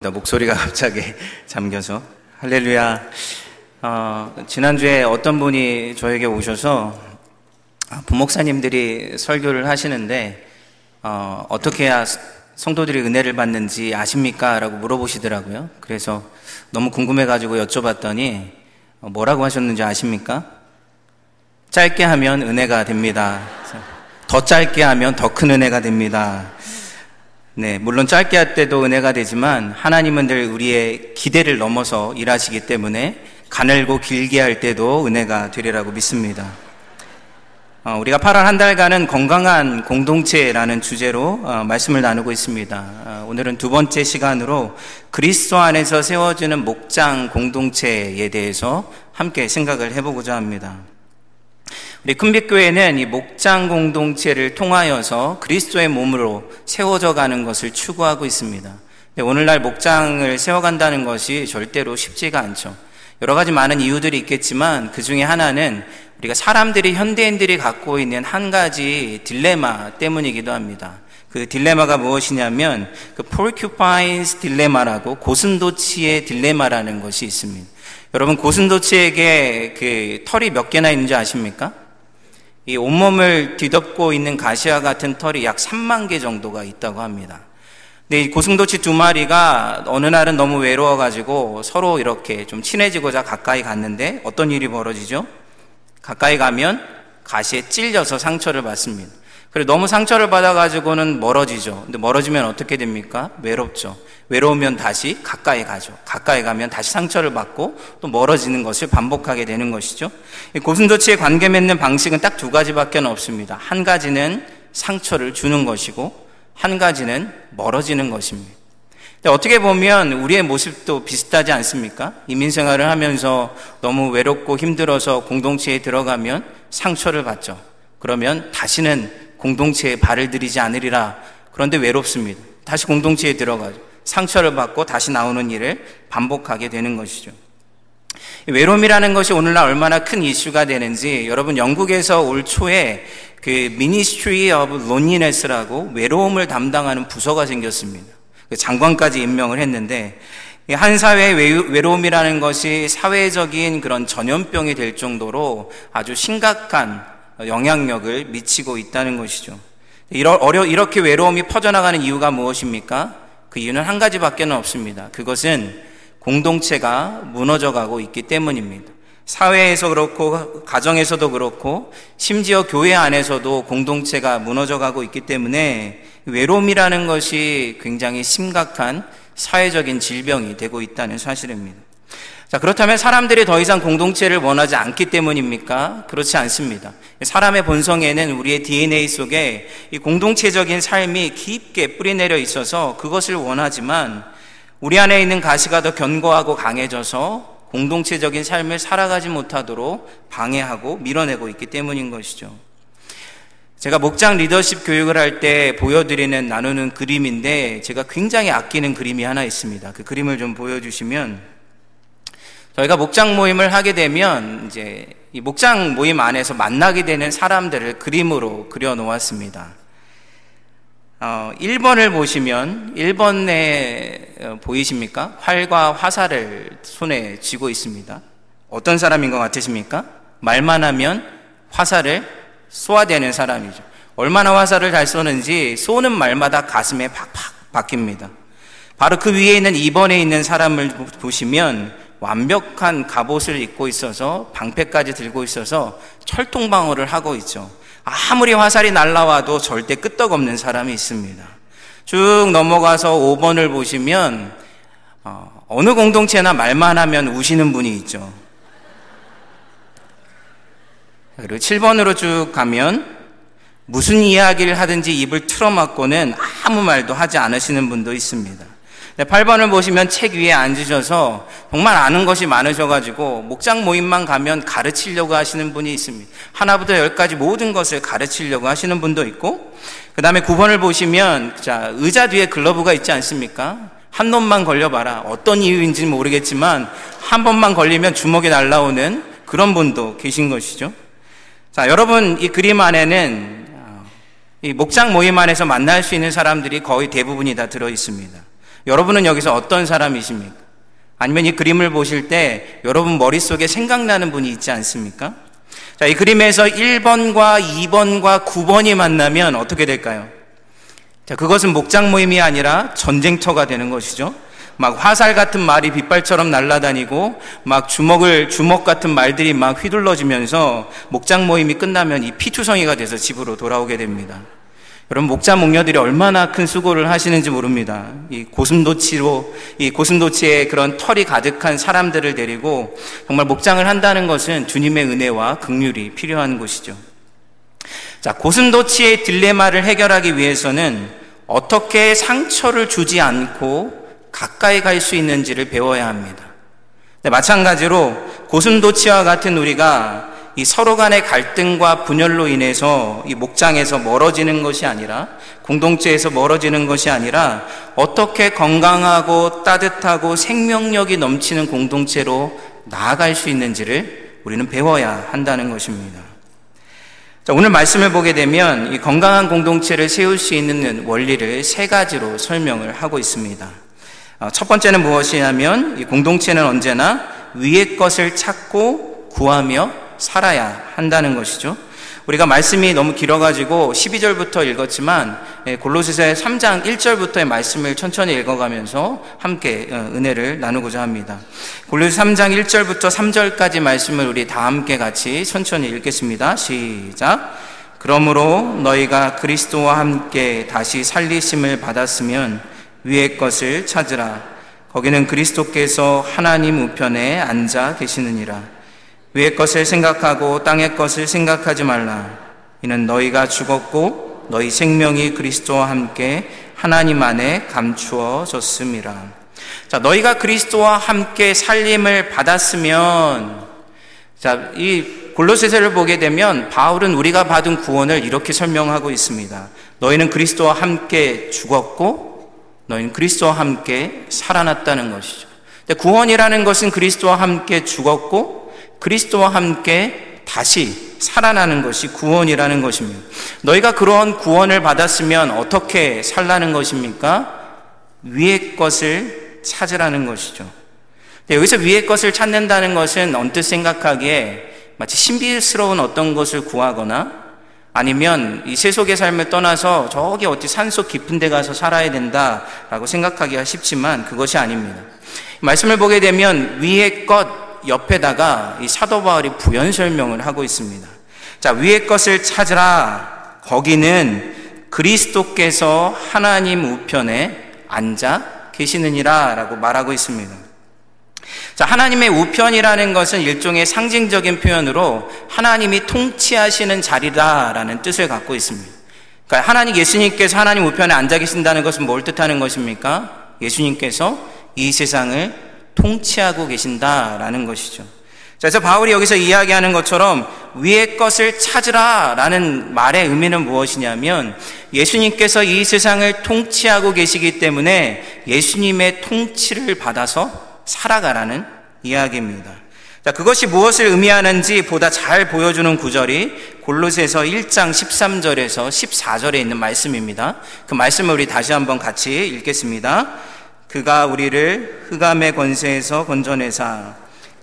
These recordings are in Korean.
목소리가 갑자기 잠겨서 할렐루야. 지난주에 어떤 분이 저에게 오셔서 부목사님들이 설교를 하시는데 어떻게 해야 성도들이 은혜를 받는지 아십니까? 라고 물어보시더라고요. 그래서 너무 궁금해가지고 여쭤봤더니 뭐라고 하셨는지 아십니까? 짧게 하면 은혜가 됩니다. 더 짧게 하면 더 큰 은혜가 됩니다. 네, 물론 짧게 할 때도 은혜가 되지만 하나님은 늘 우리의 기대를 넘어서 일하시기 때문에 가늘고 길게 할 때도 은혜가 되리라고 믿습니다. 우리가 8월 한 달간은 건강한 공동체라는 주제로 말씀을 나누고 있습니다. 오늘은 두 번째 시간으로 그리스도 안에서 세워지는 목장 공동체에 대해서 함께 생각을 해보고자 합니다. 우리 큰빛교회는 이 목장 공동체를 통하여서 그리스도의 몸으로 세워져 가는 것을 추구하고 있습니다. 근데 오늘날 목장을 세워간다는 것이 절대로 쉽지가 않죠. 여러 가지 많은 이유들이 있겠지만 그 중에 하나는 우리가 사람들이, 현대인들이 갖고 있는 한 가지 딜레마 때문이기도 합니다. 그 딜레마가 무엇이냐면 그 포큐파인스 딜레마라고 고슴도치의 딜레마라는 것이 있습니다. 여러분, 고슴도치에게 그 털이 몇 개나 있는지 아십니까? 이 온몸을 뒤덮고 있는 가시와 같은 털이 약 3만 개 정도가 있다고 합니다. 근데 이 고슴도치 두 마리가 어느 날은 너무 외로워가지고 서로 이렇게 좀 친해지고자 가까이 갔는데 어떤 일이 벌어지죠? 가까이 가면 가시에 찔려서 상처를 받습니다. 그리고 너무 상처를 받아가지고는 멀어지죠. 근데 멀어지면 어떻게 됩니까? 외롭죠. 외로우면 다시 가까이 가죠. 가까이 가면 다시 상처를 받고 또 멀어지는 것을 반복하게 되는 것이죠. 고슴도치의 관계 맺는 방식은 딱 두 가지밖에 없습니다. 한 가지는 상처를 주는 것이고 한 가지는 멀어지는 것입니다. 근데 어떻게 보면 우리의 모습도 비슷하지 않습니까? 이민 생활을 하면서 너무 외롭고 힘들어서 공동체에 들어가면 상처를 받죠. 그러면 다시는 공동체에 발을 들이지 않으리라. 그런데 외롭습니다. 다시 공동체에 들어가죠. 상처를 받고 다시 나오는 일을 반복하게 되는 것이죠. 외로움이라는 것이 오늘날 얼마나 큰 이슈가 되는지, 여러분, 영국에서 올 초에 그 Ministry of Loneliness라고 외로움을 담당하는 부서가 생겼습니다. 장관까지 임명을 했는데 한 사회의 외로움이라는 것이 사회적인 그런 전염병이 될 정도로 아주 심각한 영향력을 미치고 있다는 것이죠. 이렇게 외로움이 퍼져나가는 이유가 무엇입니까? 그 이유는 한 가지밖에 없습니다. 그것은 공동체가 무너져가고 있기 때문입니다. 사회에서 그렇고 가정에서도 그렇고 심지어 교회 안에서도 공동체가 무너져가고 있기 때문에 외로움이라는 것이 굉장히 심각한 사회적인 질병이 되고 있다는 사실입니다. 자, 그렇다면 사람들이 더 이상 공동체를 원하지 않기 때문입니까? 그렇지 않습니다. 사람의 본성에는 우리의 DNA 속에 이 공동체적인 삶이 깊게 뿌리내려 있어서 그것을 원하지만 우리 안에 있는 가시가 더 견고하고 강해져서 공동체적인 삶을 살아가지 못하도록 방해하고 밀어내고 있기 때문인 것이죠. 제가 목장 리더십 교육을 할 때 보여드리는, 나누는 그림인데 제가 굉장히 아끼는 그림이 하나 있습니다. 그 그림을 좀 보여주시면, 저희가 목장 모임을 하게 되면 이제 이 목장 모임 안에서 만나게 되는 사람들을 그림으로 그려놓았습니다. 1번을 보시면, 1번에 보이십니까? 활과 화살을 손에 쥐고 있습니다. 어떤 사람인 것 같으십니까? 말만 하면 화살을 쏘아대는 사람이죠. 얼마나 화살을 잘 쏘는지 쏘는 말마다 가슴에 팍팍 박힙니다. 바로 그 위에 있는 2번에 있는 사람을 보시면 완벽한 갑옷을 입고 있어서 방패까지 들고 있어서 철통방어를 하고 있죠. 아무리 화살이 날라와도 절대 끄떡없는 사람이 있습니다. 쭉 넘어가서 5번을 보시면 어느 공동체나 말만 하면 우시는 분이 있죠. 그리고 7번으로 쭉 가면 무슨 이야기를 하든지 입을 틀어막고는 아무 말도 하지 않으시는 분도 있습니다. 8번을 보시면 책 위에 앉으셔서 정말 아는 것이 많으셔가지고 목장 모임만 가면 가르치려고 하시는 분이 있습니다. 하나부터 열까지 모든 것을 가르치려고 하시는 분도 있고, 그 다음에 9번을 보시면, 자, 의자 뒤에 글러브가 있지 않습니까? 한 놈만 걸려봐라. 어떤 이유인지는 모르겠지만 한 번만 걸리면 주먹이 날라오는 그런 분도 계신 것이죠. 자, 여러분, 이 그림 안에는 이 목장 모임 안에서 만날 수 있는 사람들이 거의 대부분이 다 들어 있습니다. 여러분은 여기서 어떤 사람이십니까? 아니면 이 그림을 보실 때 여러분 머릿속에 생각나는 분이 있지 않습니까? 자, 이 그림에서 1번과 2번과 9번이 만나면 어떻게 될까요? 자, 그것은 목장 모임이 아니라 전쟁터가 되는 것이죠. 막 화살 같은 말이 빗발처럼 날아다니고 막 주먹 같은 말들이 막 휘둘러지면서 목장 모임이 끝나면 이 피투성이가 돼서 집으로 돌아오게 됩니다. 여러분, 목자 목녀들이 얼마나 큰 수고를 하시는지 모릅니다. 이 고슴도치에 그런 털이 가득한 사람들을 데리고 정말 목장을 한다는 것은 주님의 은혜와 긍휼이 필요한 것이죠. 자, 고슴도치의 딜레마를 해결하기 위해서는 어떻게 상처를 주지 않고 가까이 갈 수 있는지를 배워야 합니다. 마찬가지로 고슴도치와 같은 우리가 이 서로 간의 갈등과 분열로 인해서 이 목장에서 멀어지는 것이 아니라, 공동체에서 멀어지는 것이 아니라, 어떻게 건강하고 따뜻하고 생명력이 넘치는 공동체로 나아갈 수 있는지를 우리는 배워야 한다는 것입니다. 자, 오늘 말씀을 보게 되면 이 건강한 공동체를 세울 수 있는 원리를 세 가지로 설명을 하고 있습니다. 첫 번째는 무엇이냐면, 이 공동체는 언제나 위의 것을 찾고 구하며 살아야 한다는 것이죠. 우리가 말씀이 너무 길어가지고 12절부터 읽었지만 골로새서 3장 1절부터의 말씀을 천천히 읽어가면서 함께 은혜를 나누고자 합니다. 골로새서 3장 1절부터 3절까지 말씀을 우리 다 함께 같이 천천히 읽겠습니다. 시작. 그러므로 너희가 그리스도와 함께 다시 살리심을 받았으면 위의 것을 찾으라. 거기는 그리스도께서 하나님 우편에 앉아 계시느니라. 위의 것을 생각하고 땅의 것을 생각하지 말라. 이는 너희가 죽었고 너희 생명이 그리스도와 함께 하나님 안에 감추어졌음이라. 자, 너희가 그리스도와 함께 살림을 받았으면, 자, 이 골로새서를 보게 되면 바울은 우리가 받은 구원을 이렇게 설명하고 있습니다. 너희는 그리스도와 함께 죽었고 너희는 그리스도와 함께 살아났다는 것이죠. 근데 구원이라는 것은 그리스도와 함께 죽었고 그리스도와 함께 다시 살아나는 것이 구원이라는 것입니다. 너희가 그러한 구원을 받았으면 어떻게 살라는 것입니까? 위의 것을 찾으라는 것이죠. 여기서 위의 것을 찾는다는 것은 언뜻 생각하기에 마치 신비스러운 어떤 것을 구하거나 아니면 이 세속의 삶을 떠나서 저기 어디 산속 깊은 데 가서 살아야 된다라고 생각하기가 쉽지만 그것이 아닙니다. 말씀을 보게 되면 위의 것 옆에다가 이 사도 바울이 부연 설명을 하고 있습니다. 자, 위의 것을 찾으라. 거기는 그리스도께서 하나님 우편에 앉아 계시느니라 라고 말하고 있습니다. 자, 하나님의 우편이라는 것은 일종의 상징적인 표현으로 하나님이 통치하시는 자리다라는 뜻을 갖고 있습니다. 그러니까 예수님께서 하나님 우편에 앉아 계신다는 것은 뭘 뜻하는 것입니까? 예수님께서 이 세상을 통치하고 계신다라는 것이죠. 자, 그래서 바울이 여기서 이야기하는 것처럼 위의 것을 찾으라라는 말의 의미는 무엇이냐면, 예수님께서 이 세상을 통치하고 계시기 때문에 예수님의 통치를 받아서 살아가라는 이야기입니다. 자, 그것이 무엇을 의미하는지 보다 잘 보여주는 구절이 골로새서 1장 13절에서 14절에 있는 말씀입니다. 그 말씀을 우리 다시 한번 같이 읽겠습니다. 그가 우리를 흑암의 권세에서 건져내사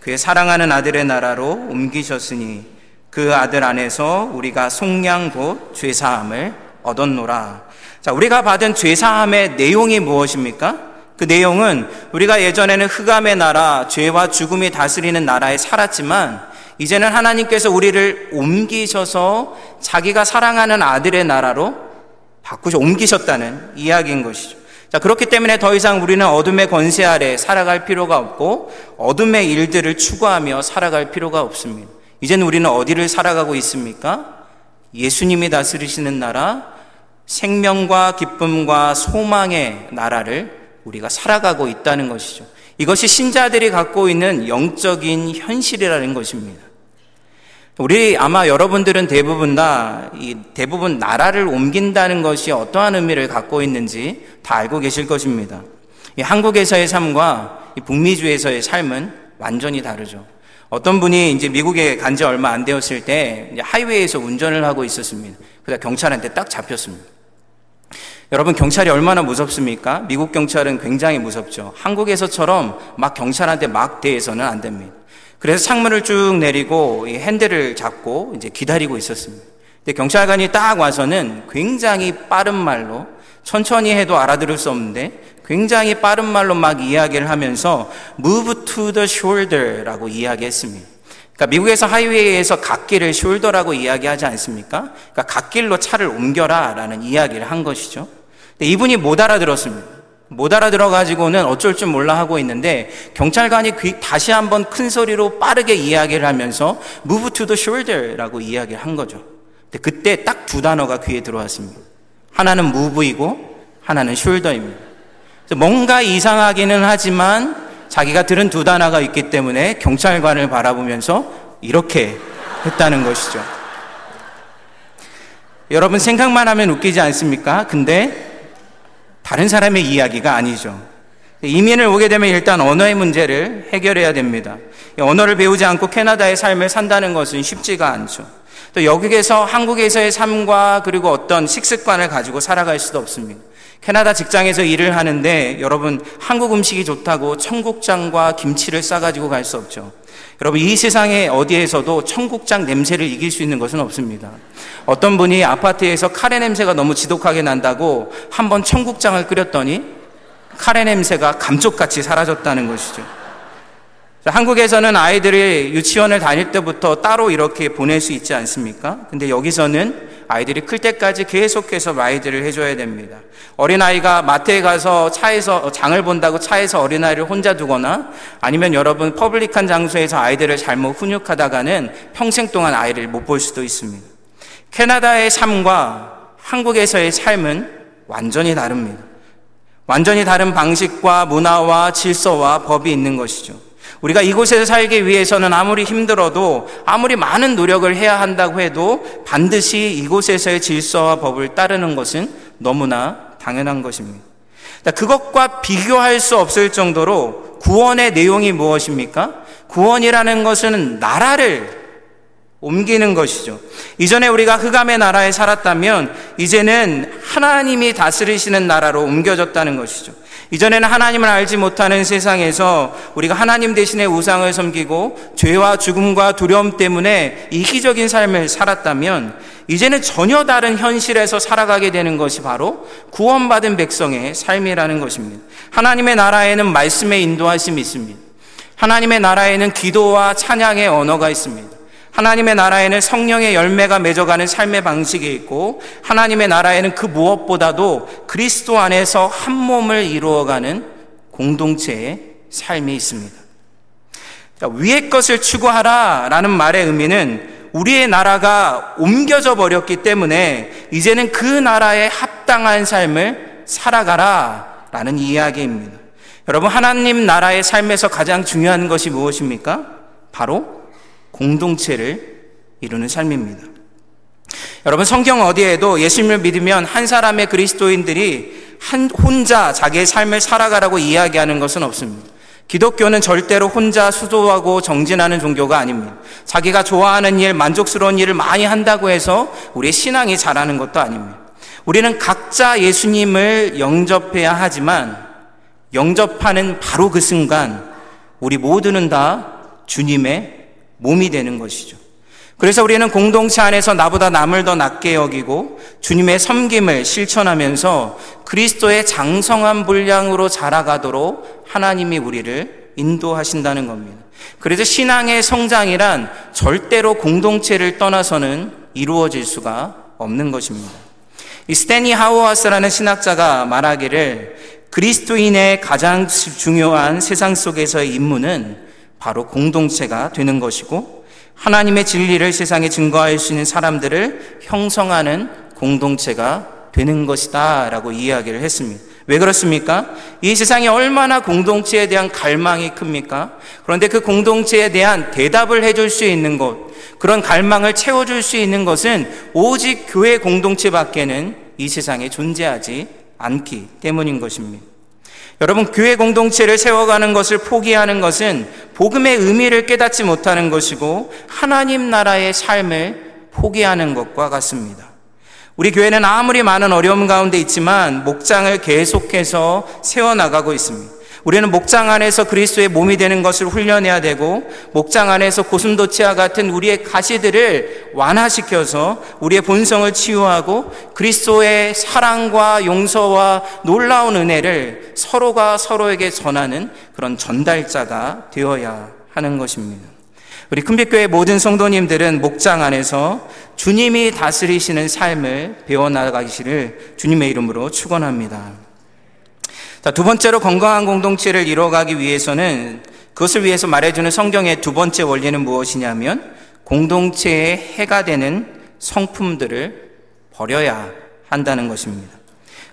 그의 사랑하는 아들의 나라로 옮기셨으니 그 아들 안에서 우리가 속량 곧 죄사함을 얻었노라. 자, 우리가 받은 죄사함의 내용이 무엇입니까? 그 내용은 우리가 예전에는 흑암의 나라, 죄와 죽음이 다스리는 나라에 살았지만 이제는 하나님께서 우리를 옮기셔서 자기가 사랑하는 아들의 나라로 옮기셨다는 이야기인 것이죠. 자, 그렇기 때문에 더 이상 우리는 어둠의 권세 아래 살아갈 필요가 없고 어둠의 일들을 추구하며 살아갈 필요가 없습니다. 이제는 우리는 어디를 살아가고 있습니까? 예수님이 다스리시는 나라, 생명과 기쁨과 소망의 나라를 우리가 살아가고 있다는 것이죠. 이것이 신자들이 갖고 있는 영적인 현실이라는 것입니다. 우리 아마 여러분들은 대부분 다 대부분 나라를 옮긴다는 것이 어떠한 의미를 갖고 있는지 다 알고 계실 것입니다. 이 한국에서의 삶과 이 북미주에서의 삶은 완전히 다르죠. 어떤 분이 이제 미국에 간 지 얼마 안 되었을 때 하이웨이에서 운전을 하고 있었습니다. 그러다 경찰한테 딱 잡혔습니다. 여러분, 경찰이 얼마나 무섭습니까? 미국 경찰은 굉장히 무섭죠. 한국에서처럼 막 경찰한테 막 대해서는 안 됩니다. 그래서 창문을 쭉 내리고 이 핸들을 잡고 이제 기다리고 있었습니다. 근데 경찰관이 딱 와서는 굉장히 빠른 말로, 천천히 해도 알아들을 수 없는데 굉장히 빠른 말로 막 이야기를 하면서 move to the shoulder라고 이야기했습니다. 그러니까 미국에서 하이웨이에서 갓길을 shoulder라고 이야기하지 않습니까? 그러니까 갓길로 차를 옮겨라라는 이야기를 한 것이죠. 근데 이분이 못 알아들었습니다. 못 알아들어가지고는 어쩔 줄 몰라 하고 있는데 경찰관이 다시 한번 큰 소리로 빠르게 이야기를 하면서 move to the shoulder라고 이야기를 한 거죠. 근데 그때 딱 두 단어가 귀에 들어왔습니다. 하나는 move이고 하나는 shoulder입니다. 뭔가 이상하기는 하지만 자기가 들은 두 단어가 있기 때문에 경찰관을 바라보면서 이렇게 했다는 것이죠. 여러분, 생각만 하면 웃기지 않습니까? 근데 다른 사람의 이야기가 아니죠. 이민을 오게 되면 일단 언어의 문제를 해결해야 됩니다. 언어를 배우지 않고 캐나다의 삶을 산다는 것은 쉽지가 않죠. 또 여기에서 한국에서의 삶과 그리고 어떤 식습관을 가지고 살아갈 수도 없습니다. 캐나다 직장에서 일을 하는데 여러분, 한국 음식이 좋다고 청국장과 김치를 싸가지고 갈 수 없죠. 여러분, 이 세상에 어디에서도 청국장 냄새를 이길 수 있는 것은 없습니다. 어떤 분이 아파트에서 카레 냄새가 너무 지독하게 난다고 한번 청국장을 끓였더니 카레 냄새가 감쪽같이 사라졌다는 것이죠. 한국에서는 아이들이 유치원을 다닐 때부터 따로 이렇게 보낼 수 있지 않습니까? 근데 여기서는 아이들이 클 때까지 계속해서 라이드를 해줘야 됩니다. 어린아이가 마트에 가서 차에서 장을 본다고 차에서 어린아이를 혼자 두거나 아니면 여러분 퍼블릭한 장소에서 아이들을 잘못 훈육하다가는 평생 동안 아이를 못 볼 수도 있습니다. 캐나다의 삶과 한국에서의 삶은 완전히 다릅니다. 완전히 다른 방식과 문화와 질서와 법이 있는 것이죠. 우리가 이곳에서 살기 위해서는 아무리 힘들어도 아무리 많은 노력을 해야 한다고 해도 반드시 이곳에서의 질서와 법을 따르는 것은 너무나 당연한 것입니다. 그것과 비교할 수 없을 정도로 구원의 내용이 무엇입니까? 구원이라는 것은 나라를 옮기는 것이죠. 이전에 우리가 흑암의 나라에 살았다면 이제는 하나님이 다스리시는 나라로 옮겨졌다는 것이죠. 이전에는 하나님을 알지 못하는 세상에서 우리가 하나님 대신에 우상을 섬기고 죄와 죽음과 두려움 때문에 이기적인 삶을 살았다면 이제는 전혀 다른 현실에서 살아가게 되는 것이 바로 구원받은 백성의 삶이라는 것입니다. 하나님의 나라에는 말씀의 인도하심이 있습니다. 하나님의 나라에는 기도와 찬양의 언어가 있습니다. 하나님의 나라에는 성령의 열매가 맺어가는 삶의 방식이 있고 하나님의 나라에는 그 무엇보다도 그리스도 안에서 한 몸을 이루어가는 공동체의 삶이 있습니다. 위의 것을 추구하라라는 말의 의미는 우리의 나라가 옮겨져 버렸기 때문에 이제는 그 나라에 합당한 삶을 살아가라라는 이야기입니다. 여러분, 하나님 나라의 삶에서 가장 중요한 것이 무엇입니까? 바로 공동체를 이루는 삶입니다. 여러분, 성경 어디에도 예수님을 믿으면 한 사람의 그리스도인들이 혼자 자기의 삶을 살아가라고 이야기하는 것은 없습니다. 기독교는 절대로 혼자 수도하고 정진하는 종교가 아닙니다. 자기가 좋아하는 일, 만족스러운 일을 많이 한다고 해서 우리의 신앙이 자라는 것도 아닙니다. 우리는 각자 예수님을 영접해야 하지만 영접하는 바로 그 순간 우리 모두는 다 주님의 몸이 되는 것이죠. 그래서 우리는 공동체 안에서 나보다 남을 더 낮게 여기고 주님의 섬김을 실천하면서 그리스도의 장성한 분량으로 자라가도록 하나님이 우리를 인도하신다는 겁니다. 그래서 신앙의 성장이란 절대로 공동체를 떠나서는 이루어질 수가 없는 것입니다. 이 스탠리 하우아스라는 신학자가 말하기를 그리스도인의 가장 중요한 세상 속에서의 임무는 바로 공동체가 되는 것이고 하나님의 진리를 세상에 증거할 수 있는 사람들을 형성하는 공동체가 되는 것이다 라고 이야기를 했습니다. 왜 그렇습니까? 이 세상에 얼마나 공동체에 대한 갈망이 큽니까? 그런데 그 공동체에 대한 대답을 해줄 수 있는 것, 그런 갈망을 채워줄 수 있는 것은 오직 교회 공동체밖에는 이 세상에 존재하지 않기 때문인 것입니다. 여러분, 교회 공동체를 세워가는 것을 포기하는 것은 복음의 의미를 깨닫지 못하는 것이고 하나님 나라의 삶을 포기하는 것과 같습니다. 우리 교회는 아무리 많은 어려움 가운데 있지만 목장을 계속해서 세워나가고 있습니다. 우리는 목장 안에서 그리스도의 몸이 되는 것을 훈련해야 되고, 목장 안에서 고슴도치와 같은 우리의 가시들을 완화시켜서 우리의 본성을 치유하고 그리스도의 사랑과 용서와 놀라운 은혜를 서로가 서로에게 전하는 그런 전달자가 되어야 하는 것입니다. 우리 큰빛교회 모든 성도님들은 목장 안에서 주님이 다스리시는 삶을 배워나가시기를 주님의 이름으로 축원합니다. 자, 두 번째로 건강한 공동체를 이뤄가기 위해서는, 그것을 위해서 말해주는 성경의 두 번째 원리는 무엇이냐면 공동체의 해가 되는 성품들을 버려야 한다는 것입니다.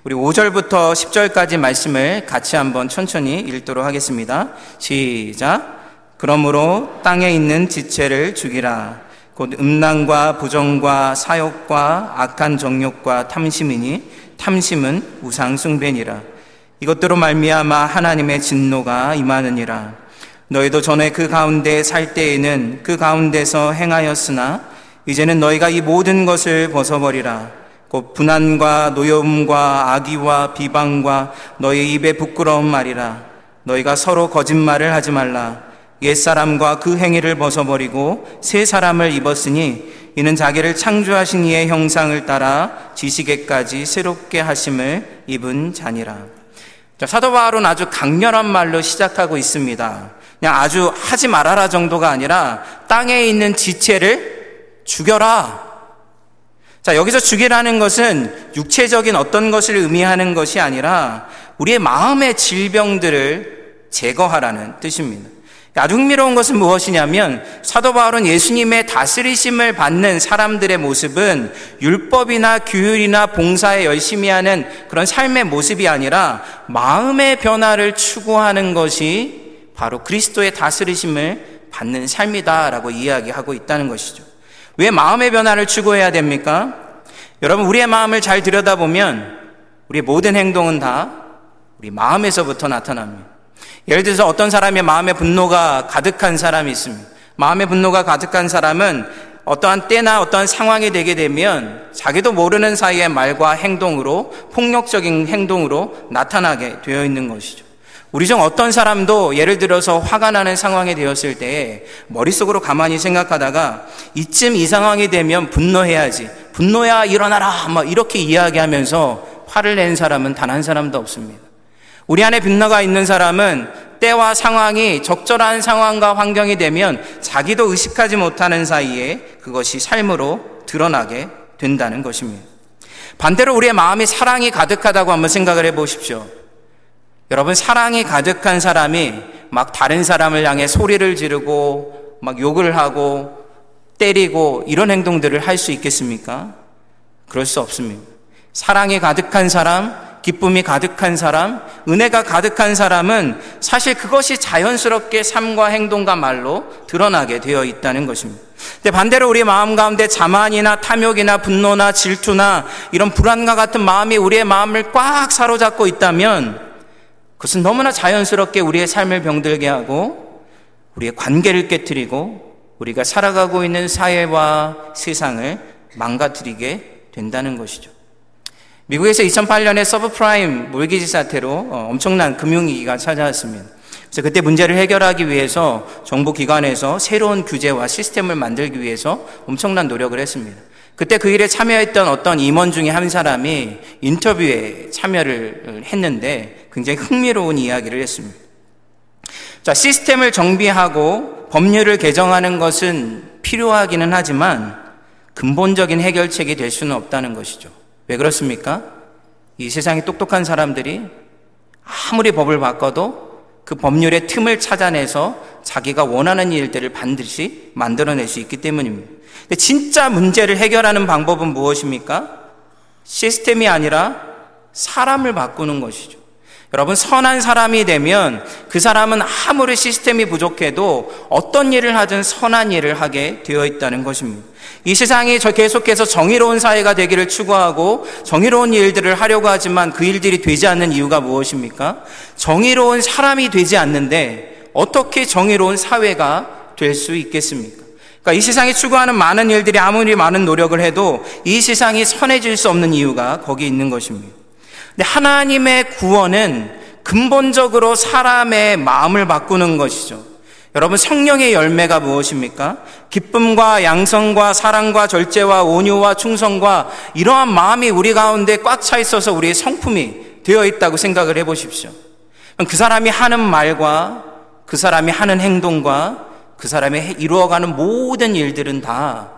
우리 5절부터 10절까지 말씀을 같이 한번 천천히 읽도록 하겠습니다. 시작! 그러므로 땅에 있는 지체를 죽이라. 곧 음란과 부정과 사욕과 악한 정욕과 탐심이니 탐심은 우상숭배니라. 이것대로 말미암아 하나님의 진노가 임하느니라. 너희도 전에 그 가운데 살 때에는 그 가운데서 행하였으나 이제는 너희가 이 모든 것을 벗어버리라. 곧 분한과 노여움과 악의와 비방과 너희 입에 부끄러운 말이라. 너희가 서로 거짓말을 하지 말라. 옛사람과 그 행위를 벗어버리고 새 사람을 입었으니 이는 자기를 창조하신 이의 형상을 따라 지식에까지 새롭게 하심을 입은 자니라. 자, 사도 바울은 아주 강렬한 말로 시작하고 있습니다. 그냥 아주 하지 말아라 정도가 아니라 땅에 있는 지체를 죽여라. 자, 여기서 죽이라는 것은 육체적인 어떤 것을 의미하는 것이 아니라 우리의 마음의 질병들을 제거하라는 뜻입니다. 아주 흥미로운 것은 무엇이냐면 사도 바울은 예수님의 다스리심을 받는 사람들의 모습은 율법이나 규율이나 봉사에 열심히 하는 그런 삶의 모습이 아니라 마음의 변화를 추구하는 것이 바로 그리스도의 다스리심을 받는 삶이다라고 이야기하고 있다는 것이죠. 왜 마음의 변화를 추구해야 됩니까? 여러분, 우리의 마음을 잘 들여다보면 우리의 모든 행동은 다 우리 마음에서부터 나타납니다. 예를 들어서 어떤 사람의 마음의 분노가 가득한 사람이 있습니다. 마음의 분노가 가득한 사람은 어떠한 때나 어떠한 상황이 되게 되면 자기도 모르는 사이에 말과 행동으로, 폭력적인 행동으로 나타나게 되어 있는 것이죠. 우리 중 어떤 사람도 예를 들어서 화가 나는 상황이 되었을 때 머릿속으로 가만히 생각하다가 이쯤 이 상황이 되면 분노해야지, 분노야 일어나라 막 이렇게 이야기하면서 화를 낸 사람은 단 한 사람도 없습니다. 우리 안에 분노가 있는 사람은 때와 상황이 적절한 상황과 환경이 되면 자기도 의식하지 못하는 사이에 그것이 삶으로 드러나게 된다는 것입니다. 반대로 우리의 마음이 사랑이 가득하다고 한번 생각을 해보십시오. 여러분, 사랑이 가득한 사람이 막 다른 사람을 향해 소리를 지르고 막 욕을 하고 때리고 이런 행동들을 할 수 있겠습니까? 그럴 수 없습니다. 사랑이 가득한 사람, 기쁨이 가득한 사람, 은혜가 가득한 사람은 사실 그것이 자연스럽게 삶과 행동과 말로 드러나게 되어 있다는 것입니다. 근데 반대로 우리 마음 가운데 자만이나 탐욕이나 분노나 질투나 이런 불안과 같은 마음이 우리의 마음을 꽉 사로잡고 있다면 그것은 너무나 자연스럽게 우리의 삶을 병들게 하고 우리의 관계를 깨트리고 우리가 살아가고 있는 사회와 세상을 망가뜨리게 된다는 것이죠. 미국에서 2008년에 서브프라임 몰기지 사태로 엄청난 금융위기가 찾아왔습니다. 그래서 그때 문제를 해결하기 위해서 정부기관에서 새로운 규제와 시스템을 만들기 위해서 엄청난 노력을 했습니다. 그때 그 일에 참여했던 어떤 임원 중에 한 사람이 인터뷰에 참여를 했는데 굉장히 흥미로운 이야기를 했습니다. 자, 시스템을 정비하고 법률을 개정하는 것은 필요하기는 하지만 근본적인 해결책이 될 수는 없다는 것이죠. 왜 그렇습니까? 이 세상에 똑똑한 사람들이 아무리 법을 바꿔도 그 법률의 틈을 찾아내서 자기가 원하는 일들을 반드시 만들어낼 수 있기 때문입니다. 근데 진짜 문제를 해결하는 방법은 무엇입니까? 시스템이 아니라 사람을 바꾸는 것이죠. 여러분, 선한 사람이 되면 그 사람은 아무리 시스템이 부족해도 어떤 일을 하든 선한 일을 하게 되어 있다는 것입니다. 이 세상이 계속해서 정의로운 사회가 되기를 추구하고 정의로운 일들을 하려고 하지만 그 일들이 되지 않는 이유가 무엇입니까? 정의로운 사람이 되지 않는데 어떻게 정의로운 사회가 될 수 있겠습니까? 그러니까 이 세상이 추구하는 많은 일들이 아무리 많은 노력을 해도 이 세상이 선해질 수 없는 이유가 거기 있는 것입니다. 근데 하나님의 구원은 근본적으로 사람의 마음을 바꾸는 것이죠. 여러분, 성령의 열매가 무엇입니까? 기쁨과 양성과 사랑과 절제와 온유와 충성과 이러한 마음이 우리 가운데 꽉 차 있어서 우리의 성품이 되어 있다고 생각을 해보십시오. 그 사람이 하는 말과 그 사람이 하는 행동과 그 사람이 이루어가는 모든 일들은 다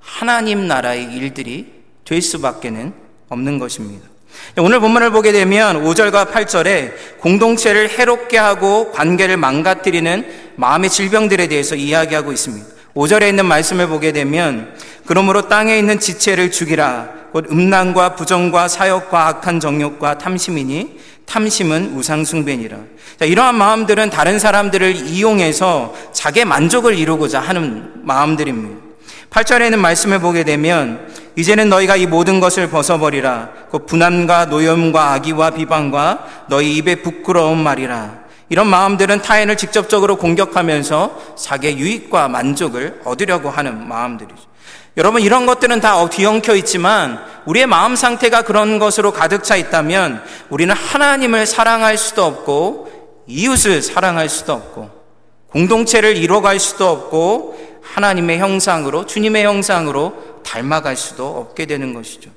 하나님 나라의 일들이 될 수밖에는 없는 것입니다. 오늘 본문을 보게 되면 5절과 8절에 공동체를 해롭게 하고 관계를 망가뜨리는 마음의 질병들에 대해서 이야기하고 있습니다. 5절에 있는 말씀을 보게 되면 그러므로 땅에 있는 지체를 죽이라. 곧 음란과 부정과 사욕과 악한 정욕과 탐심이니 탐심은 우상숭배니라. 자, 이러한 마음들은 다른 사람들을 이용해서 자기 만족을 이루고자 하는 마음들입니다. 8절에 있는 말씀을 보게 되면 이제는 너희가 이 모든 것을 벗어버리라. 곧 분함과 노염과 악의와 비방과 너희 입에 부끄러운 말이라. 이런 마음들은 타인을 직접적으로 공격하면서 자기의 유익과 만족을 얻으려고 하는 마음들이죠. 여러분, 이런 것들은 다 뒤엉켜 있지만 우리의 마음 상태가 그런 것으로 가득 차 있다면 우리는 하나님을 사랑할 수도 없고 이웃을 사랑할 수도 없고 공동체를 이뤄갈 수도 없고 하나님의 형상으로, 주님의 형상으로 닮아갈 수도 없게 되는 것이죠.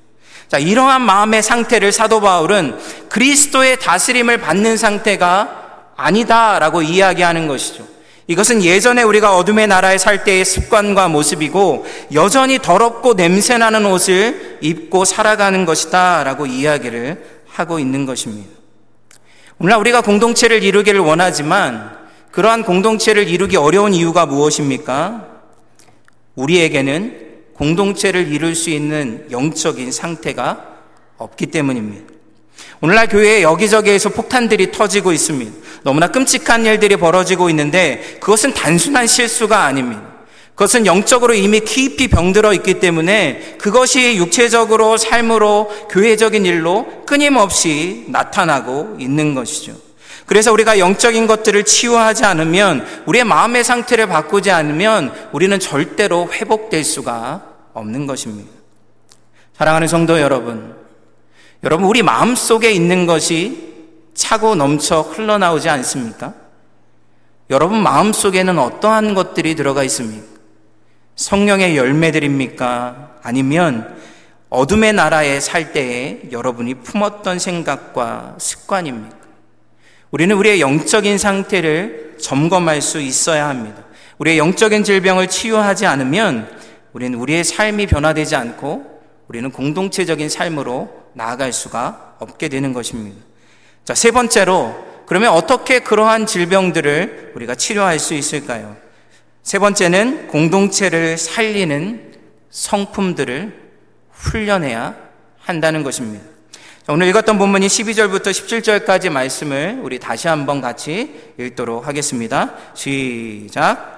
자, 이러한 마음의 상태를 사도 바울은 그리스도의 다스림을 받는 상태가 아니다라고 이야기하는 것이죠. 이것은 예전에 우리가 어둠의 나라에 살 때의 습관과 모습이고 여전히 더럽고 냄새나는 옷을 입고 살아가는 것이다 라고 이야기를 하고 있는 것입니다. 오늘날 우리가 공동체를 이루기를 원하지만 그러한 공동체를 이루기 어려운 이유가 무엇입니까? 우리에게는 공동체를 이룰 수 있는 영적인 상태가 없기 때문입니다. 오늘날 교회에 여기저기에서 폭탄들이 터지고 있습니다. 너무나 끔찍한 일들이 벌어지고 있는데 그것은 단순한 실수가 아닙니다. 그것은 영적으로 이미 깊이 병들어 있기 때문에 그것이 육체적으로, 삶으로, 교회적인 일로 끊임없이 나타나고 있는 것이죠. 그래서 우리가 영적인 것들을 치유하지 않으면, 우리의 마음의 상태를 바꾸지 않으면 우리는 절대로 회복될 수가 없는 것입니다. 사랑하는 성도 여러분, 우리 마음속에 있는 것이 차고 넘쳐 흘러나오지 않습니까? 여러분 마음속에는 어떠한 것들이 들어가 있습니까? 성령의 열매들입니까? 아니면 어둠의 나라에 살 때에 여러분이 품었던 생각과 습관입니까? 우리는 우리의 영적인 상태를 점검할 수 있어야 합니다. 우리의 영적인 질병을 치유하지 않으면 우리는 우리의 삶이 변화되지 않고 우리는 공동체적인 삶으로 나아갈 수가 없게 되는 것입니다. 자, 세 번째로 그러면 어떻게 그러한 질병들을 우리가 치료할 수 있을까요? 세 번째는 공동체를 살리는 성품들을 훈련해야 한다는 것입니다. 오늘 읽었던 본문이 12절부터 17절까지 말씀을 우리 다시 한번 같이 읽도록 하겠습니다. 시작.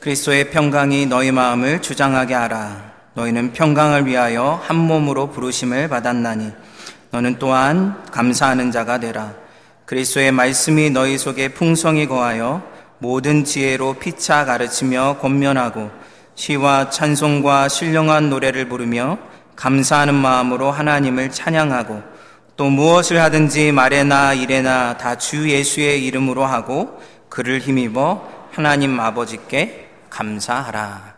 그리스도의 평강이 너희 마음을 주장하게 하라. 너희는 평강을 위하여 한 몸으로 부르심을 받았나니 너는 또한 감사하는 자가 되라. 그리스도의 말씀이 너희 속에 풍성히 거하여 모든 지혜로 피차 가르치며 권면하고 시와 찬송과 신령한 노래를 부르며 감사하는 마음으로 하나님을 찬양하고 또 무엇을 하든지 말에나 일에나 다 주 예수의 이름으로 하고 그를 힘입어 하나님 아버지께 감사하라.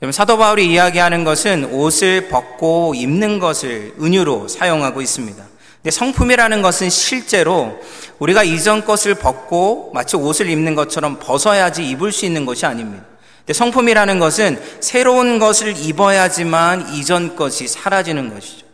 여러분, 사도 바울이 이야기하는 것은 옷을 벗고 입는 것을 은유로 사용하고 있습니다. 근데 성품이라는 것은 실제로 우리가 이전 것을 벗고 마치 옷을 입는 것처럼 벗어야지 입을 수 있는 것이 아닙니다. 근데 성품이라는 것은 새로운 것을 입어야지만 이전 것이 사라지는 것이죠.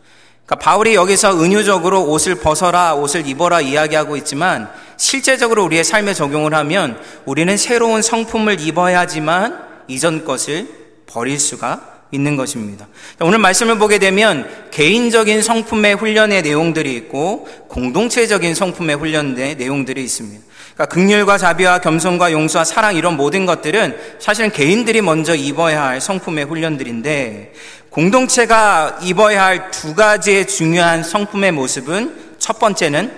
그러니까 바울이 여기서 은유적으로 옷을 벗어라, 옷을 입어라 이야기하고 있지만 실제적으로 우리의 삶에 적용을 하면 우리는 새로운 성품을 입어야지만 이전 것을 버릴 수가 있는 것입니다. 오늘 말씀을 보게 되면 개인적인 성품의 훈련의 내용들이 있고 공동체적인 성품의 훈련의 내용들이 있습니다. 그러니까 긍휼과 자비와 겸손과 용서와 사랑, 이런 모든 것들은 사실은 개인들이 먼저 입어야 할 성품의 훈련들인데, 공동체가 입어야 할 두 가지의 중요한 성품의 모습은, 첫 번째는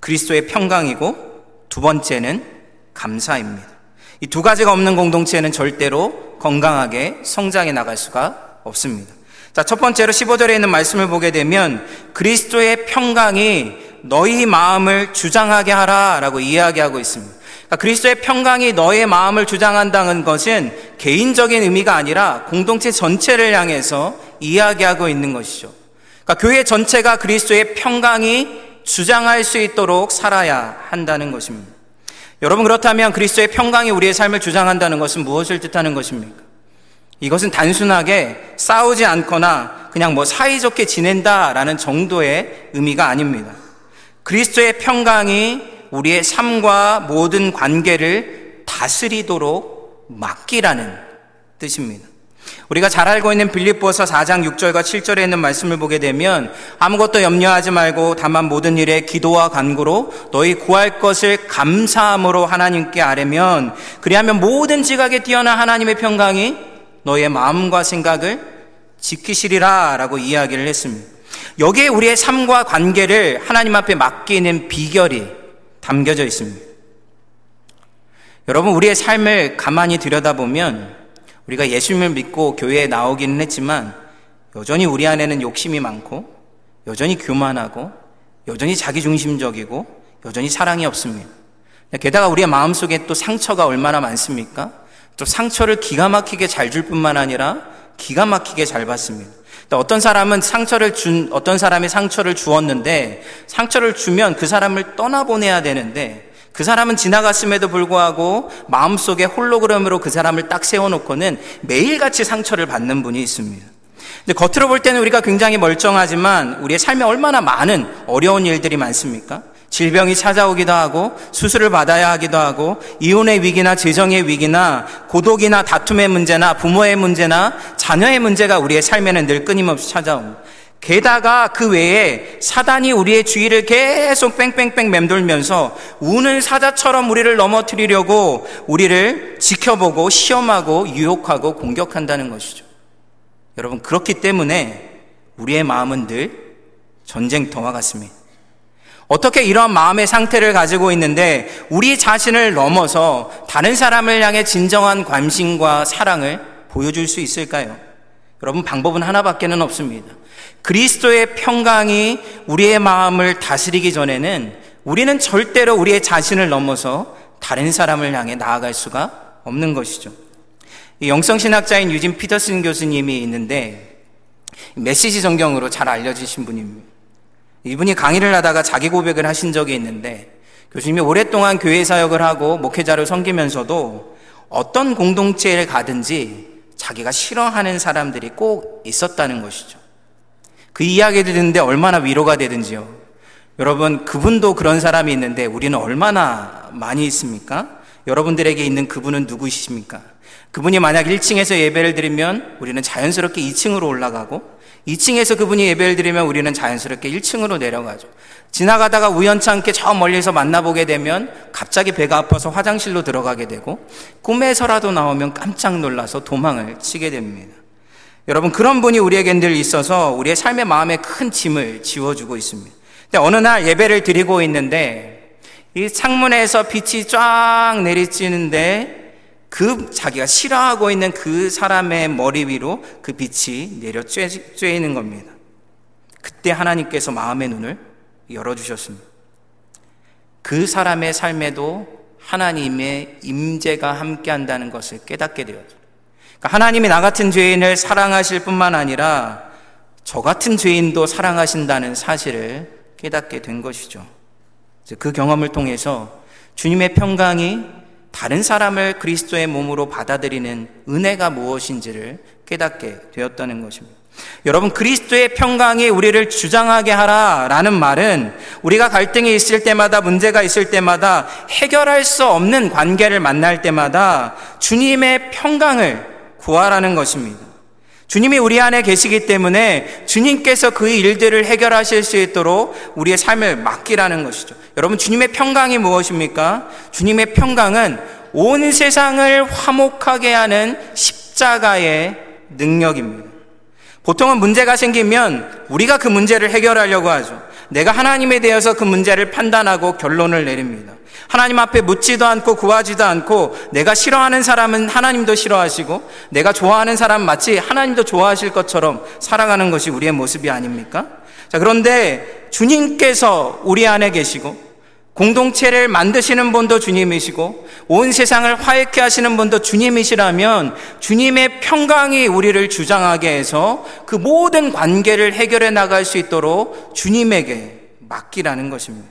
그리스도의 평강이고 두 번째는 감사입니다. 이 두 가지가 없는 공동체는 절대로 건강하게 성장해 나갈 수가 없습니다. 자, 첫 번째로 15절에 있는 말씀을 보게 되면 그리스도의 평강이 너희 마음을 주장하게 하라 라고 이야기하고 있습니다. 그러니까 그리스도의 평강이 너의 마음을 주장한다는 것은 개인적인 의미가 아니라 공동체 전체를 향해서 이야기하고 있는 것이죠. 그러니까 교회 전체가 그리스도의 평강이 주장할 수 있도록 살아야 한다는 것입니다. 여러분, 그렇다면 그리스도의 평강이 우리의 삶을 주장한다는 것은 무엇을 뜻하는 것입니까? 이것은 단순하게 싸우지 않거나 그냥 사이좋게 지낸다라는 정도의 의미가 아닙니다. 그리스도의 평강이 우리의 삶과 모든 관계를 다스리도록 맡기라는 뜻입니다. 우리가 잘 알고 있는 빌립보서 4장 6절과 7절에 있는 말씀을 보게 되면, 아무것도 염려하지 말고 다만 모든 일에 기도와 간구로 너희 구할 것을 감사함으로 하나님께 아뢰면 그리하면 모든 지각에 뛰어난 하나님의 평강이 너의 마음과 생각을 지키시리라 라고 이야기를 했습니다. 여기에 우리의 삶과 관계를 하나님 앞에 맡기는 비결이 담겨져 있습니다. 여러분, 우리의 삶을 가만히 들여다보면 우리가 예수님을 믿고 교회에 나오기는 했지만 여전히 우리 안에는 욕심이 많고 여전히 교만하고 여전히 자기중심적이고 여전히 사랑이 없습니다. 게다가 우리의 마음속에 또 상처가 얼마나 많습니까? 또 상처를 기가 막히게 잘 줄 뿐만 아니라 기가 막히게 잘 받습니다. 어떤 사람은 어떤 사람이 상처를 주었는데 상처를 주면 그 사람을 떠나보내야 되는데 그 사람은 지나갔음에도 불구하고 마음속에 홀로그램으로 그 사람을 딱 세워놓고는 매일같이 상처를 받는 분이 있습니다. 근데 겉으로 볼 때는 우리가 굉장히 멀쩡하지만 우리의 삶에 얼마나 많은 어려운 일들이 많습니까? 질병이 찾아오기도 하고 수술을 받아야 하기도 하고 이혼의 위기나 재정의 위기나 고독이나 다툼의 문제나 부모의 문제나 자녀의 문제가 우리의 삶에는 늘 끊임없이 찾아옵니다. 게다가 그 외에 사단이 우리의 주위를 계속 뺑뺑뺑 맴돌면서 우는 사자처럼 우리를 넘어뜨리려고 우리를 지켜보고 시험하고 유혹하고 공격한다는 것이죠. 여러분, 그렇기 때문에 우리의 마음은 늘 전쟁터와 같습니다. 어떻게 이러한 마음의 상태를 가지고 있는데 우리 자신을 넘어서 다른 사람을 향해 진정한 관심과 사랑을 보여줄 수 있을까요? 여러분, 방법은 하나밖에는 없습니다. 그리스도의 평강이 우리의 마음을 다스리기 전에는 우리는 절대로 우리의 자신을 넘어서 다른 사람을 향해 나아갈 수가 없는 것이죠. 이 영성신학자인 유진 피터슨 교수님이 있는데 메시지 성경으로 잘 알려지신 분입니다. 이분이 강의를 하다가 자기 고백을 하신 적이 있는데, 교수님이 오랫동안 교회 사역을 하고 목회자를 섬기면서도 어떤 공동체를 가든지 자기가 싫어하는 사람들이 꼭 있었다는 것이죠. 그 이야기를 듣는데 얼마나 위로가 되든지요. 여러분, 그분도 그런 사람이 있는데 우리는 얼마나 많이 있습니까? 여러분들에게 있는 그분은 누구이십니까? 그분이 만약 1층에서 예배를 드리면 우리는 자연스럽게 2층으로 올라가고, 2층에서 그분이 예배를 드리면 우리는 자연스럽게 1층으로 내려가죠. 지나가다가 우연찮게 저 멀리서 만나보게 되면 갑자기 배가 아파서 화장실로 들어가게 되고, 꿈에서라도 나오면 깜짝 놀라서 도망을 치게 됩니다. 여러분, 그런 분이 우리에겐 늘 있어서 우리의 삶의 마음에 큰 짐을 지워주고 있습니다. 근데 어느 날 예배를 드리고 있는데 이 창문에서 빛이 쫙 내리치는데 그 자기가 싫어하고 있는 그 사람의 머리 위로 그 빛이 내려 쬐이는 겁니다. 그때 하나님께서 마음의 눈을 열어주셨습니다. 그 사람의 삶에도 하나님의 임재가 함께한다는 것을 깨닫게 되었죠. 그러니까 하나님이 나 같은 죄인을 사랑하실 뿐만 아니라 저 같은 죄인도 사랑하신다는 사실을 깨닫게 된 것이죠. 그 경험을 통해서 주님의 평강이 다른 사람을 그리스도의 몸으로 받아들이는 은혜가 무엇인지를 깨닫게 되었다는 것입니다. 여러분, 그리스도의 평강이 우리를 주장하게 하라라는 말은 우리가 갈등이 있을 때마다, 문제가 있을 때마다, 해결할 수 없는 관계를 만날 때마다 주님의 평강을 구하라는 것입니다. 주님이 우리 안에 계시기 때문에 주님께서 그 일들을 해결하실 수 있도록 우리의 삶을 맡기라는 것이죠. 여러분, 주님의 평강이 무엇입니까? 주님의 평강은 온 세상을 화목하게 하는 십자가의 능력입니다. 보통은 문제가 생기면 우리가 그 문제를 해결하려고 하죠. 내가 하나님에 대해서 그 문제를 판단하고 결론을 내립니다. 하나님 앞에 묻지도 않고 구하지도 않고, 내가 싫어하는 사람은 하나님도 싫어하시고 내가 좋아하는 사람 마치 하나님도 좋아하실 것처럼 살아가는 것이 우리의 모습이 아닙니까? 자, 그런데 주님께서 우리 안에 계시고, 공동체를 만드시는 분도 주님이시고 온 세상을 화해케 하시는 분도 주님이시라면 주님의 평강이 우리를 주장하게 해서 그 모든 관계를 해결해 나갈 수 있도록 주님에게 맡기라는 것입니다.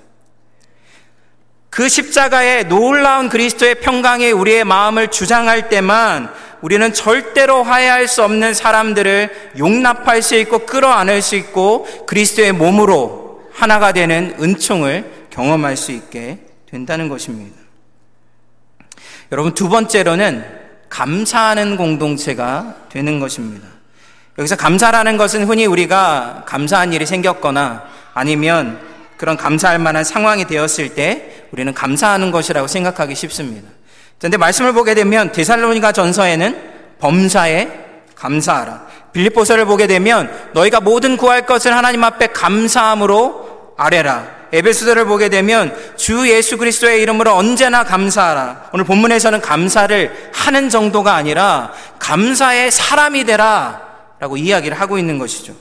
그 십자가의 놀라운 그리스도의 평강이 우리의 마음을 주장할 때만 우리는 절대로 화해할 수 없는 사람들을 용납할 수 있고 끌어안을 수 있고 그리스도의 몸으로 하나가 되는 은총을 경험할 수 있게 된다는 것입니다. 여러분, 두 번째로는 감사하는 공동체가 되는 것입니다. 여기서 감사라는 것은 흔히 우리가 감사한 일이 생겼거나 아니면 그런 감사할 만한 상황이 되었을 때 우리는 감사하는 것이라고 생각하기 쉽습니다. 그런데 말씀을 보게 되면 데살로니가 전서에는 범사에 감사하라, 빌립보서를 보게 되면 너희가 모든 구할 것을 하나님 앞에 감사함으로 아뢰라, 에베소서를 보게 되면 주 예수 그리스도의 이름으로 언제나 감사하라. 오늘 본문에서는 감사를 하는 정도가 아니라 감사의 사람이 되라 라고 이야기를 하고 있는 것이죠.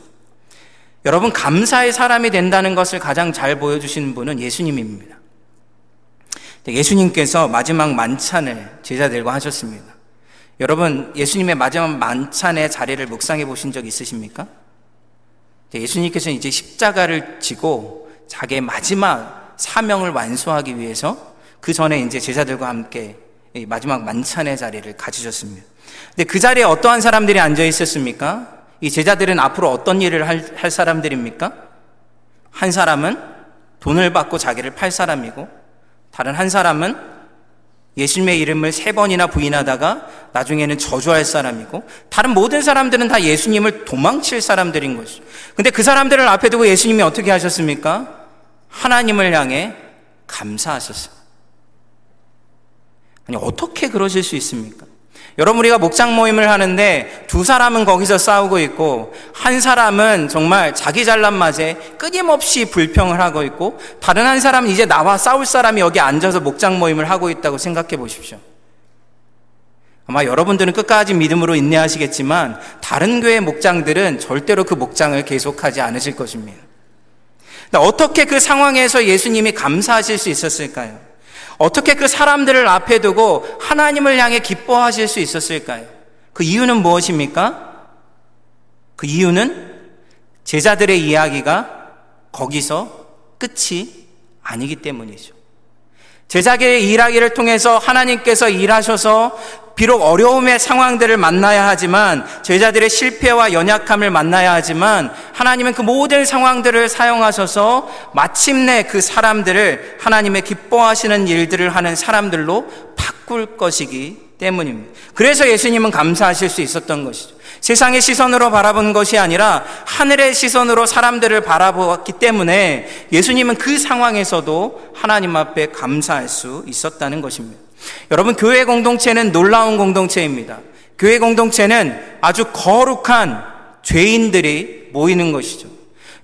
여러분, 감사의 사람이 된다는 것을 가장 잘 보여주시는 분은 예수님입니다. 예수님께서 마지막 만찬을 제자들과 하셨습니다. 여러분, 예수님의 마지막 만찬의 자리를 묵상해 보신 적 있으십니까? 예수님께서는 이제 십자가를 지고 자기의 마지막 사명을 완수하기 위해서 그 전에 이제 제자들과 함께 마지막 만찬의 자리를 가지셨습니다. 근데 그 자리에 어떠한 사람들이 앉아 있었습니까? 이 제자들은 앞으로 어떤 일을 할 사람들입니까? 한 사람은 돈을 받고 자기를 팔 사람이고, 다른 한 사람은 예수님의 이름을 3번이나 부인하다가 나중에는 저주할 사람이고, 다른 모든 사람들은 다 예수님을 도망칠 사람들인 것이죠. 근데 그 사람들을 앞에 두고 예수님이 어떻게 하셨습니까? 하나님을 향해 감사하셨어요. 아니, 어떻게 그러실 수 있습니까? 여러분, 우리가 목장 모임을 하는데 두 사람은 거기서 싸우고 있고 한 사람은 정말 자기 잘난 맛에 끊임없이 불평을 하고 있고 다른 한 사람은 이제 나와 싸울 사람이 여기 앉아서 목장 모임을 하고 있다고 생각해 보십시오. 아마 여러분들은 끝까지 믿음으로 인내하시겠지만 다른 교회 목장들은 절대로 그 목장을 계속하지 않으실 것입니다. 어떻게 그 상황에서 예수님이 감사하실 수 있었을까요? 어떻게 그 사람들을 앞에 두고 하나님을 향해 기뻐하실 수 있었을까요? 그 이유는 무엇입니까? 그 이유는 제자들의 이야기가 거기서 끝이 아니기 때문이죠. 제자들의 일하기를 통해서 하나님께서 일하셔서 비록 어려움의 상황들을 만나야 하지만, 제자들의 실패와 연약함을 만나야 하지만, 하나님은 그 모든 상황들을 사용하셔서 마침내 그 사람들을 하나님의 기뻐하시는 일들을 하는 사람들로 바꿀 것이기 때문입니다. 그래서 예수님은 감사하실 수 있었던 것이죠. 세상의 시선으로 바라본 것이 아니라 하늘의 시선으로 사람들을 바라보았기 때문에 예수님은 그 상황에서도 하나님 앞에 감사할 수 있었다는 것입니다. 여러분, 교회 공동체는 놀라운 공동체입니다. 교회 공동체는 아주 거룩한 죄인들이 모이는 것이죠.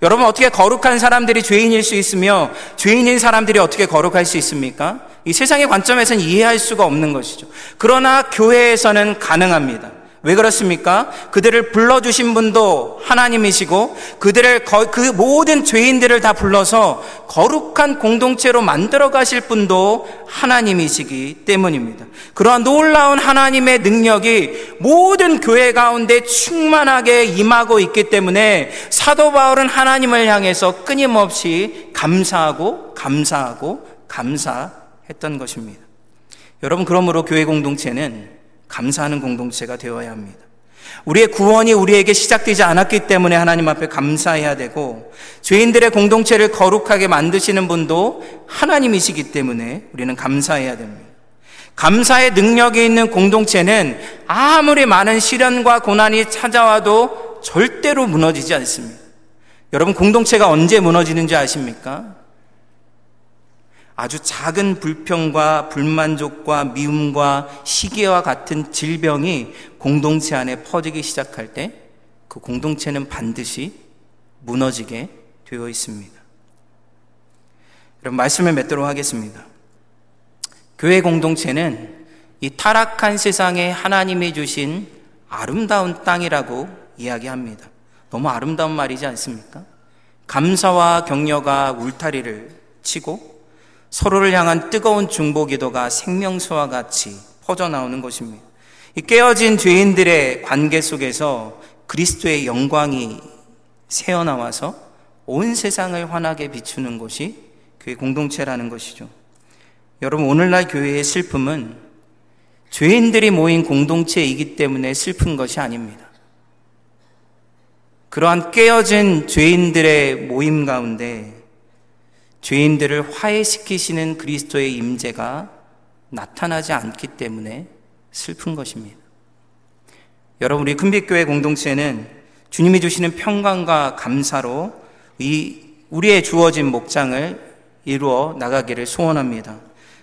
여러분, 어떻게 거룩한 사람들이 죄인일 수 있으며 죄인인 사람들이 어떻게 거룩할 수 있습니까? 이 세상의 관점에서는 이해할 수가 없는 것이죠. 그러나 교회에서는 가능합니다. 왜 그렇습니까? 그들을 불러주신 분도 하나님이시고 그들을 그 모든 죄인들을 다 불러서 거룩한 공동체로 만들어 가실 분도 하나님이시기 때문입니다. 그러한 놀라운 하나님의 능력이 모든 교회 가운데 충만하게 임하고 있기 때문에 사도 바울은 하나님을 향해서 끊임없이 감사했던 것입니다. 여러분, 그러므로 교회 공동체는 감사하는 공동체가 되어야 합니다. 우리의 구원이 우리에게 시작되지 않았기 때문에 하나님 앞에 감사해야 되고, 죄인들의 공동체를 거룩하게 만드시는 분도 하나님이시기 때문에 우리는 감사해야 됩니다. 감사의 능력이 있는 공동체는 아무리 많은 시련과 고난이 찾아와도 절대로 무너지지 않습니다. 여러분, 공동체가 언제 무너지는지 아십니까? 아주 작은 불평과 불만족과 미움과 시기와 같은 질병이 공동체 안에 퍼지기 시작할 때 그 공동체는 반드시 무너지게 되어 있습니다. 여러분, 말씀을 맺도록 하겠습니다. 교회 공동체는 이 타락한 세상에 하나님이 주신 아름다운 땅이라고 이야기합니다. 너무 아름다운 말이지 않습니까? 감사와 격려가 울타리를 치고 서로를 향한 뜨거운 중보기도가 생명수와 같이 퍼져나오는 것입니다. 이 깨어진 죄인들의 관계 속에서 그리스도의 영광이 새어나와서 온 세상을 환하게 비추는 것이 교회 공동체라는 것이죠. 여러분, 오늘날 교회의 슬픔은 죄인들이 모인 공동체이기 때문에 슬픈 것이 아닙니다. 그러한 깨어진 죄인들의 모임 가운데 죄인들을 화해시키시는 그리스도의 임재가 나타나지 않기 때문에 슬픈 것입니다. 여러분, 우리 큰빛교회 공동체는 주님이 주시는 평강과 감사로 우리의 주어진 목장을 이루어 나가기를 소원합니다.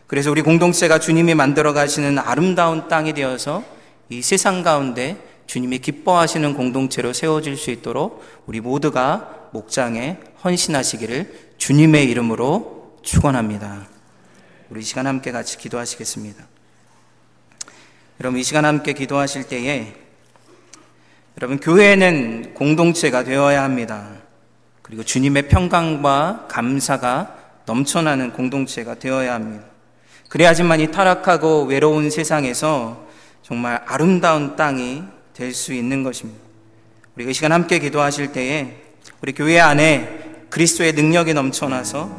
그래서 우리 공동체가 주님이 만들어 가시는 아름다운 땅이 되어서 이 세상 가운데 주님이 기뻐하시는 공동체로 세워질 수 있도록 우리 모두가 목장에 헌신하시기를 주님의 이름으로 축원합니다. 우리 이 시간 함께 같이 기도하시겠습니다. 여러분, 이 시간 함께 기도하실 때에 여러분, 교회는 공동체가 되어야 합니다. 그리고 주님의 평강과 감사가 넘쳐나는 공동체가 되어야 합니다. 그래야지만 이 타락하고 외로운 세상에서 정말 아름다운 땅이 될 수 있는 것입니다. 우리가 이 시간 함께 기도하실 때에 우리 교회 안에 그리스도의 능력이 넘쳐나서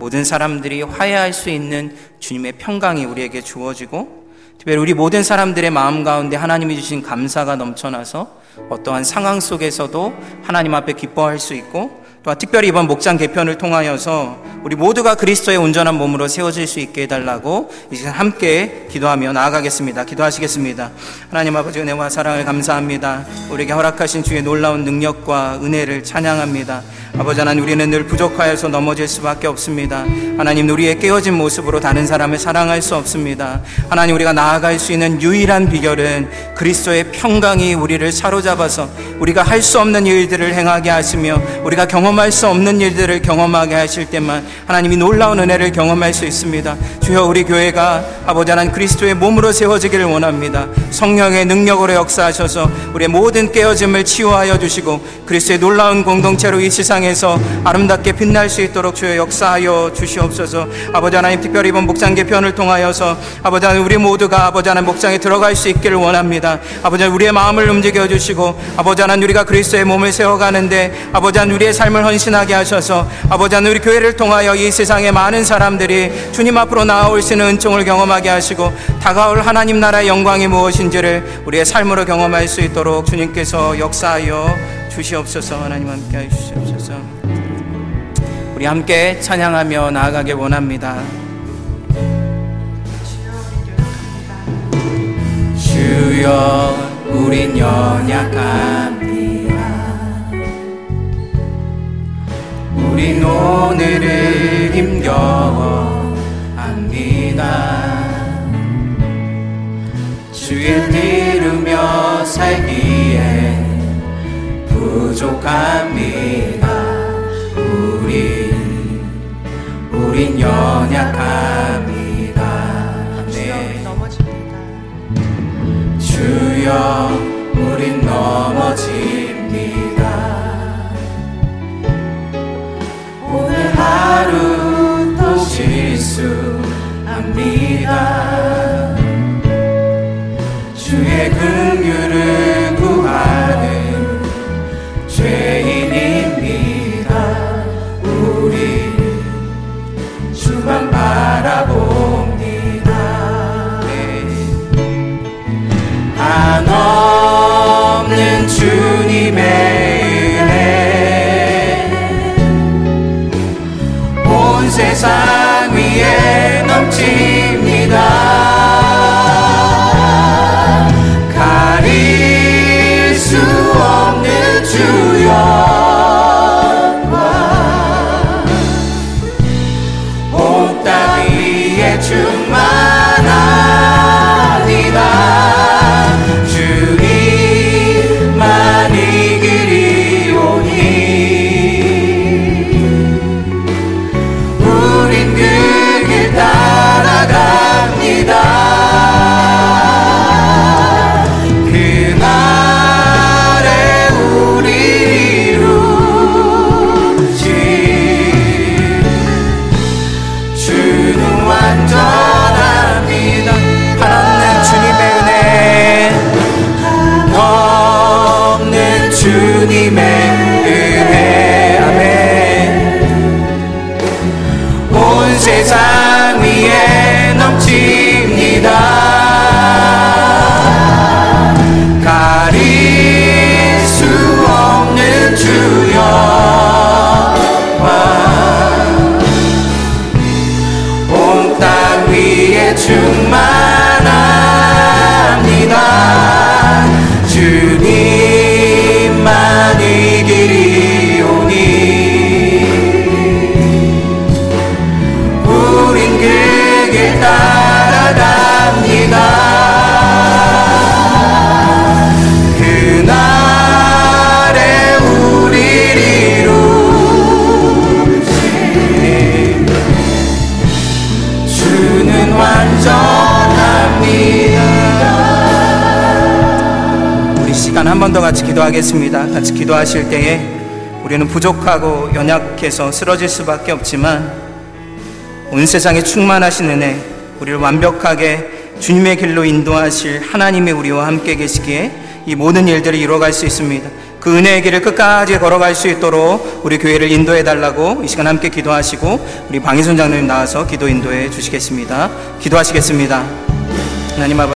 모든 사람들이 화해할 수 있는 주님의 평강이 우리에게 주어지고, 특별히 우리 모든 사람들의 마음 가운데 하나님이 주신 감사가 넘쳐나서 어떠한 상황 속에서도 하나님 앞에 기뻐할 수 있고, 또한 특별히 이번 목장 개편을 통하여서 우리 모두가 그리스도의 온전한 몸으로 세워질 수 있게 해달라고 이제 함께 기도하며 나아가겠습니다. 기도하시겠습니다. 하나님 아버지, 은혜와 사랑을 감사합니다. 우리에게 허락하신 주의 놀라운 능력과 은혜를 찬양합니다. 아버지 하나님, 우리는 늘 부족하여서 넘어질 수밖에 없습니다. 하나님, 우리의 깨어진 모습으로 다른 사람을 사랑할 수 없습니다. 하나님, 우리가 나아갈 수 있는 유일한 비결은 그리스도의 평강이 우리를 사로잡아서 우리가 할 수 없는 일들을 행하게 하시며, 우리가 경험할 수 없는 일들을 경험하게 하실 때만 하나님이 놀라운 은혜를 경험할 수 있습니다. 주여, 우리 교회가 아버지 하나님 그리스도의 몸으로 세워지기를 원합니다. 성령의 능력으로 역사하셔서 우리의 모든 깨어짐을 치유하여 주시고, 그리스도의 놀라운 공동체로 이 세상에서 아름답게 빛날 수 있도록 주여 역사하여 주시옵소서. 아버지 하나님, 특별히 이번 목장 개편을 통하여서 아버지 하나님 우리 모두가 아버지 하나님 목장에 들어갈 수 있기를 원합니다. 아버지 하나님, 우리의 마음을 움직여 주시고, 아버지 하나님 우리가 그리스도의 몸을 세워가는데 아버지 하나님 우리의 삶을 헌신하게 하셔서 아버지 하나님 우리 교회를 통하여 이 세상의 많은 사람들이 주님 앞으로 나아올 수 있는 은총을 경험하게 하시고, 다가올 하나님 나라의 영광이 무엇인지를 우리의 삶으로 경험할 수 있도록 주님께서 역사하여 주시옵소서. 하나님 함께하여 주시옵소서. 우리 함께 찬양하며 나아가길 원합니다. 주여, 우린 연약합니다. 우린 오늘을 힘겨워합니다. 주의 들으며 살기에 부족합니다. 우린 연약합니다. 네. 주여, 우린 넘어집니다. 오늘 하루 또 실수합니다. 주의 긍휼을 구하는 죄인입니다. 우리 주만 바라봅니다. 한없는 주님의 세상 위에 넘칩니다. 주님의 은혜. 아멘. 온 세상 위에 넘칩니다. 가릴 수 없는 주여 왕. 온 땅 위에 충만합니다. 주님만이 길이 오니 우린 그 길 따라갑니다. 그날에 우릴 이루신 주는 완전합니다. 시간 한 번 더 같이 기도하겠습니다. 같이 기도하실 때에 우리는 부족하고 연약해서 쓰러질 수밖에 없지만 온 세상에 충만하신 은혜, 우리를 완벽하게 주님의 길로 인도하실 하나님이 우리와 함께 계시기에 이 모든 일들을 이뤄갈 수 있습니다. 그 은혜의 길을 끝까지 걸어갈 수 있도록 우리 교회를 인도해달라고 이 시간 함께 기도하시고, 우리 방희순 장로님 나와서 기도 인도해 주시겠습니다. 기도하시겠습니다. 하나님 아버지,